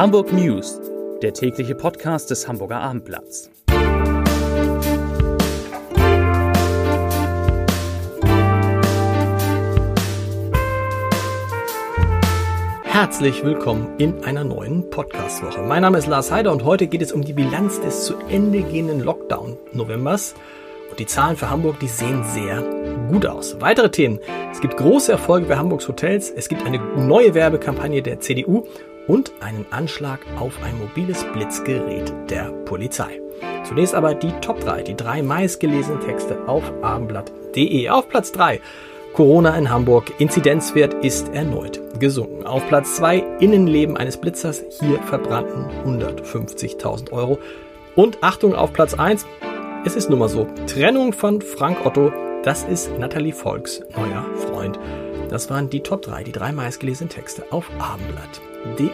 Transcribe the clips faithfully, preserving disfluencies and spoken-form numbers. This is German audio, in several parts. Hamburg News, der tägliche Podcast des Hamburger Abendblatts. Herzlich willkommen in einer neuen Podcast-Woche. Mein Name ist Lars Heider und heute geht es um die Bilanz des zu Ende gehenden Lockdown-Novembers. Und die Zahlen für Hamburg, die sehen sehr gut aus. Weitere Themen. Es gibt große Erfolge bei Hamburgs Hotels. Es gibt eine neue Werbekampagne der C D U und einen Anschlag auf ein mobiles Blitzgerät der Polizei. Zunächst aber die Top drei, die drei meistgelesenen Texte auf abendblatt punkt de. Auf Platz drei. Corona in Hamburg. Inzidenzwert ist erneut gesunken. Auf Platz zwei. Innenleben eines Blitzers. Hier verbrannten hundertfünfzigtausend Euro. Und Achtung auf Platz eins. Es ist nun mal so. Trennung von Frank Otto. Das ist Nathalie Volks neuer Freund. Das waren die Top drei, die drei meistgelesenen Texte auf abendblatt punkt de.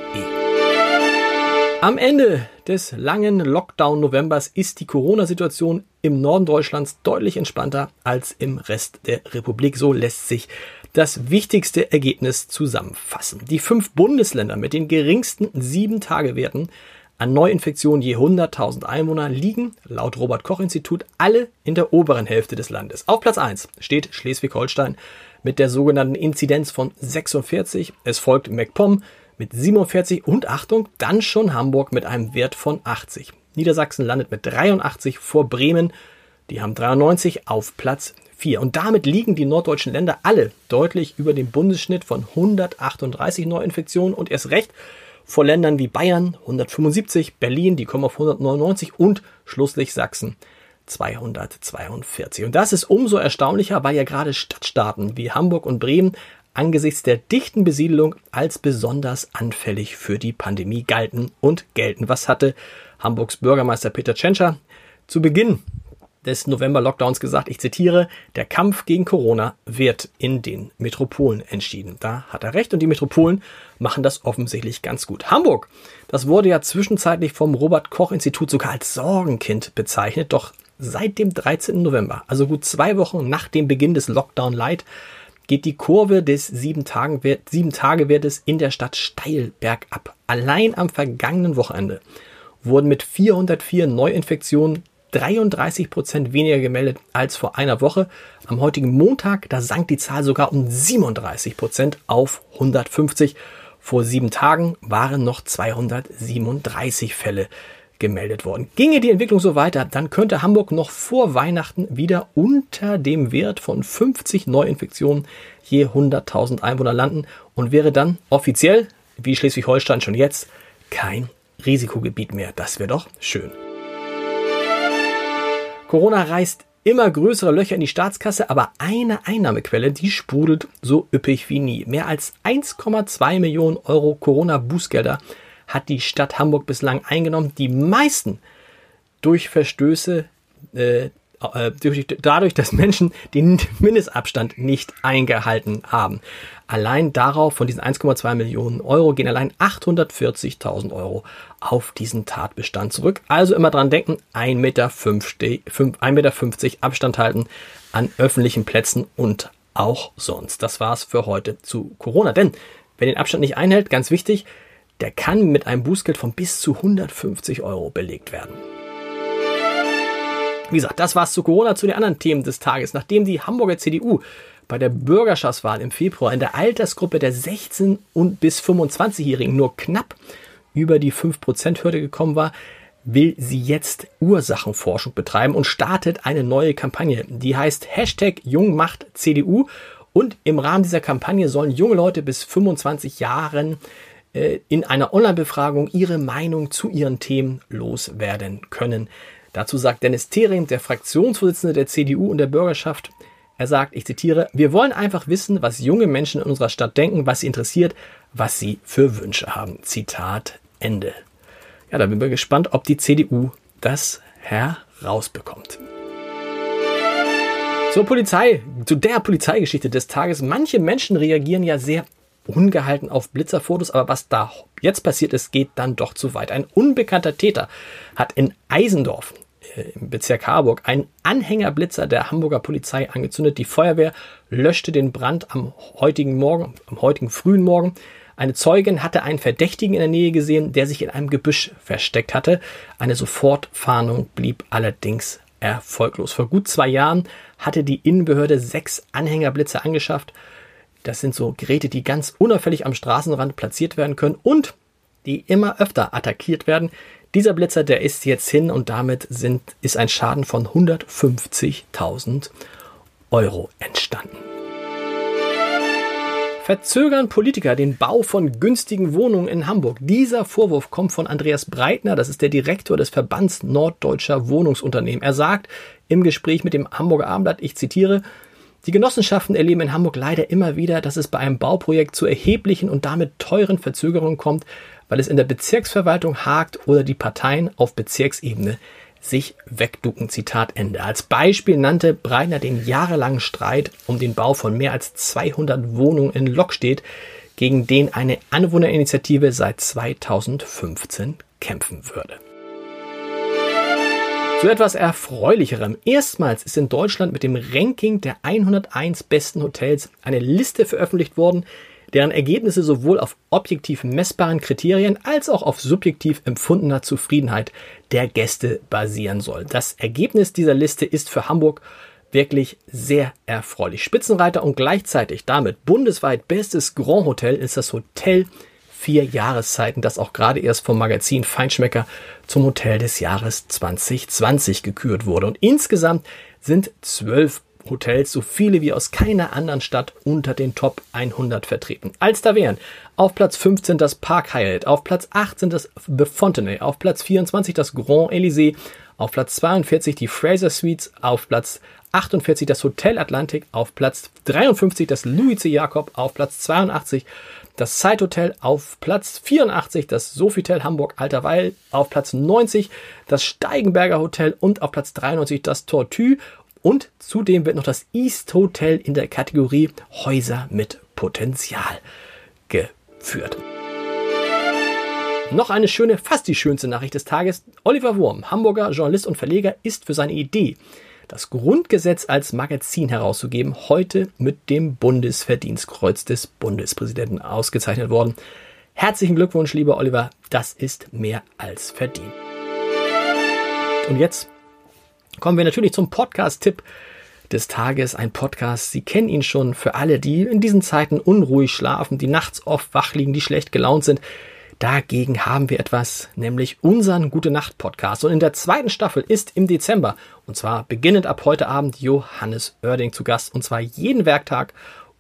Am Ende des langen Lockdown-Novembers ist die Corona-Situation im Norden Deutschlands deutlich entspannter als im Rest der Republik. So lässt sich das wichtigste Ergebnis zusammenfassen. Die fünf Bundesländer mit den geringsten sieben Tage Werten an Neuinfektionen je hunderttausend Einwohner liegen, laut Robert-Koch-Institut, alle in der oberen Hälfte des Landes. Auf Platz eins steht Schleswig-Holstein mit der sogenannten Inzidenz von sechsundvierzig. Es folgt MacPom mit siebenundvierzig und Achtung, dann schon Hamburg mit einem Wert von achtzig. Niedersachsen landet mit dreiundachtzig vor Bremen. Die haben dreiundneunzig auf Platz vier. Und damit liegen die norddeutschen Länder alle deutlich über dem Bundesschnitt von hundertachtunddreißig Neuinfektionen und erst recht vor Ländern wie Bayern hundertfünfundsiebzig, Berlin, die kommen auf hundertneunundneunzig und schlusslich Sachsen zweihundertzweiundvierzig. Und das ist umso erstaunlicher, weil ja gerade Stadtstaaten wie Hamburg und Bremen angesichts der dichten Besiedelung als besonders anfällig für die Pandemie galten und gelten. Was hatte Hamburgs Bürgermeister Peter Tschentscher zu Beginn des November-Lockdowns gesagt? Ich zitiere, der Kampf gegen Corona wird in den Metropolen entschieden. Da hat er recht und die Metropolen machen das offensichtlich ganz gut. Hamburg, das wurde ja zwischenzeitlich vom Robert-Koch-Institut sogar als Sorgenkind bezeichnet. Doch seit dem dreizehnten November, also gut zwei Wochen nach dem Beginn des Lockdown-Light, geht die Kurve des sieben Tage Wertes in der Stadt steil bergab. Allein am vergangenen Wochenende wurden mit vierhundertvier Neuinfektionen dreiunddreißig Prozent weniger gemeldet als vor einer Woche. Am heutigen Montag, da sank die Zahl sogar um siebenunddreißig Prozent auf hundertfünfzig. Vor sieben Tagen waren noch zweihundertsiebenunddreißig Fälle gemeldet worden. Ginge die Entwicklung so weiter, dann könnte Hamburg noch vor Weihnachten wieder unter dem Wert von fünfzig Neuinfektionen je hunderttausend Einwohner landen und wäre dann offiziell, wie Schleswig-Holstein schon jetzt, kein Risikogebiet mehr. Das wäre doch schön. Corona reißt immer größere Löcher in die Staatskasse, aber eine Einnahmequelle, die sprudelt so üppig wie nie. Mehr als eins Komma zwei Millionen Euro Corona-Bußgelder hat die Stadt Hamburg bislang eingenommen. Die meisten durch Verstöße, äh, durch, dadurch, dass Menschen den Mindestabstand nicht eingehalten haben. Allein darauf, von diesen eins Komma zwei Millionen Euro, gehen allein achthundertvierzigtausend Euro auf diesen Tatbestand zurück. Also immer dran denken, eins Komma fünfzig Meter Abstand halten an öffentlichen Plätzen und auch sonst. Das war's für heute zu Corona. Denn wer den Abstand nicht einhält, ganz wichtig, der kann mit einem Bußgeld von bis zu hundertfünfzig Euro belegt werden. Wie gesagt, das war's zu Corona, zu den anderen Themen des Tages. Nachdem die Hamburger C D U bei der Bürgerschaftswahl im Februar in der Altersgruppe der sechzehn- und bis fünfundzwanzigjährigen nur knapp über die fünf Prozent Hürde gekommen war, will sie jetzt Ursachenforschung betreiben und startet eine neue Kampagne. Die heißt Hashtag JungmachtCDU und im Rahmen dieser Kampagne sollen junge Leute bis fünfundzwanzig Jahren äh, in einer Online-Befragung ihre Meinung zu ihren Themen loswerden können. Dazu sagt Dennis Thering, der Fraktionsvorsitzende der C D U und der Bürgerschaft, er sagt, ich zitiere, wir wollen einfach wissen, was junge Menschen in unserer Stadt denken, was sie interessiert, was sie für Wünsche haben. Zitat Ende. Ja, da bin ich gespannt, ob die C D U das herausbekommt. Zur Polizei, zu der Polizeigeschichte des Tages. Manche Menschen reagieren ja sehr ungehalten auf Blitzerfotos, aber was da jetzt passiert ist, geht dann doch zu weit. Ein unbekannter Täter hat in Eisendorf im Bezirk Harburg einen Anhängerblitzer der Hamburger Polizei angezündet. Die Feuerwehr löschte den Brand am heutigen Morgen, am heutigen frühen Morgen. Eine Zeugin hatte einen Verdächtigen in der Nähe gesehen, der sich in einem Gebüsch versteckt hatte. Eine Sofortfahndung blieb allerdings erfolglos. Vor gut zwei Jahren hatte die Innenbehörde sechs Anhängerblitze angeschafft. Das sind so Geräte, die ganz unauffällig am Straßenrand platziert werden können und die immer öfter attackiert werden. Dieser Blitzer, der ist jetzt hin und damit sind, ist ein Schaden von hundertfünfzigtausend Euro entstanden. Verzögern Politiker den Bau von günstigen Wohnungen in Hamburg? Dieser Vorwurf kommt von Andreas Breitner, das ist der Direktor des Verbands Norddeutscher Wohnungsunternehmen. Er sagt im Gespräch mit dem Hamburger Abendblatt, ich zitiere, die Genossenschaften erleben in Hamburg leider immer wieder, dass es bei einem Bauprojekt zu erheblichen und damit teuren Verzögerungen kommt, weil es in der Bezirksverwaltung hakt oder die Parteien auf Bezirksebene sich wegducken. Zitat Ende. Als Beispiel nannte Breitner den jahrelangen Streit um den Bau von mehr als zweihundert Wohnungen in Lockstedt, gegen den eine Anwohnerinitiative seit zweitausendfünfzehn kämpfen würde. Zu etwas Erfreulicherem. Erstmals ist in Deutschland mit dem Ranking der hunderteins besten Hotels eine Liste veröffentlicht worden, deren Ergebnisse sowohl auf objektiv messbaren Kriterien als auch auf subjektiv empfundener Zufriedenheit der Gäste basieren soll. Das Ergebnis dieser Liste ist für Hamburg wirklich sehr erfreulich. Spitzenreiter und gleichzeitig damit bundesweit bestes Grand Hotel ist das Hotel Vier Jahreszeiten, das auch gerade erst vom Magazin Feinschmecker zum Hotel des Jahres zwanzig zwanzig gekürt wurde. Und insgesamt sind zwölf Hotels, so viele wie aus keiner anderen Stadt, unter den Top hundert vertreten. Als da wären auf Platz fünfzehn das Park Hyatt, auf Platz achtzehn das The Fontenay, auf Platz vierundzwanzig das Grand Élysée, auf Platz zweiundvierzig die Fraser Suites, auf Platz achtundvierzig das Hotel Atlantik, auf Platz dreiundfünfzig das Louis C. Jakob, auf Platz zweiundachtzig das Side-Hotel, auf Platz vierundachtzig das Sofitel Hamburg-Alterweil, auf Platz neunzig das Steigenberger Hotel und auf Platz dreiundneunzig das Tortue. Und zudem wird noch das East-Hotel in der Kategorie Häuser mit Potenzial geführt. Noch eine schöne, fast die schönste Nachricht des Tages. Oliver Wurm, Hamburger Journalist und Verleger, ist für seine Idee, das Grundgesetz als Magazin herauszugeben, heute mit dem Bundesverdienstkreuz des Bundespräsidenten ausgezeichnet worden. Herzlichen Glückwunsch, lieber Oliver, das ist mehr als verdient. Und jetzt kommen wir natürlich zum Podcast-Tipp des Tages. Ein Podcast, Sie kennen ihn schon, für alle, die in diesen Zeiten unruhig schlafen, die nachts oft wach liegen, die schlecht gelaunt sind. Dagegen haben wir etwas, nämlich unseren Gute-Nacht-Podcast. Und in der zweiten Staffel ist im Dezember, und zwar beginnend ab heute Abend, Johannes Oerding zu Gast. Und zwar jeden Werktag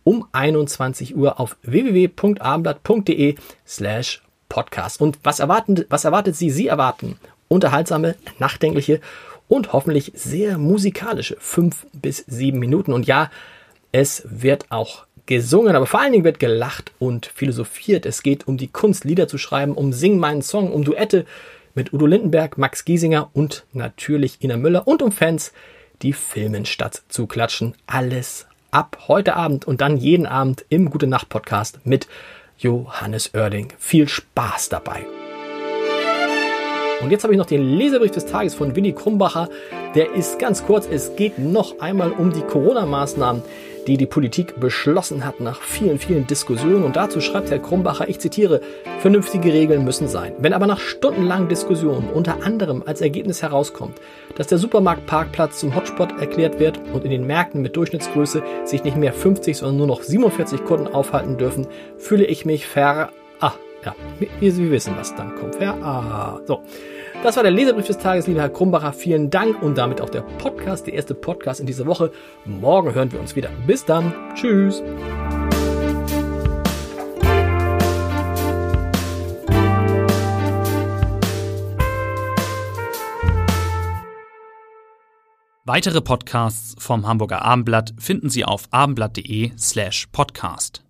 um einundzwanzig Uhr auf www.abendblatt.de slash podcast. Und was, erwarten, was erwartet Sie? Sie erwarten unterhaltsame, nachdenkliche und hoffentlich sehr musikalische fünf bis sieben Minuten. Und ja, es wird auch gesungen, aber vor allen Dingen wird gelacht und philosophiert. Es geht um die Kunst, Lieder zu schreiben, um Sing meinen Song, um Duette mit Udo Lindenberg, Max Giesinger und natürlich Ina Müller und um Fans, die Filmen statt zu klatschen. Alles ab heute Abend und dann jeden Abend im Gute-Nacht-Podcast mit Johannes Oerding. Viel Spaß dabei! Und jetzt habe ich noch den Leserbrief des Tages von Winnie Krumbacher. Der ist ganz kurz. Es geht noch einmal um die Corona-Maßnahmen, die die Politik beschlossen hat nach vielen, vielen Diskussionen. Und dazu schreibt Herr Krumbacher, ich zitiere, vernünftige Regeln müssen sein. Wenn aber nach stundenlangen Diskussionen unter anderem als Ergebnis herauskommt, dass der Supermarktparkplatz zum Hotspot erklärt wird und in den Märkten mit Durchschnittsgröße sich nicht mehr fünfzig, sondern nur noch siebenundvierzig Kunden aufhalten dürfen, fühle ich mich ver... Ah. Ja, wir, wir wissen, was dann kommt. Ja, ah, so. Das war der Leserbrief des Tages, lieber Herr Krumbacher. Vielen Dank und damit auch der Podcast, der erste Podcast in dieser Woche. Morgen hören wir uns wieder. Bis dann. Tschüss. Weitere Podcasts vom Hamburger Abendblatt finden Sie auf abendblatt.de slash podcast.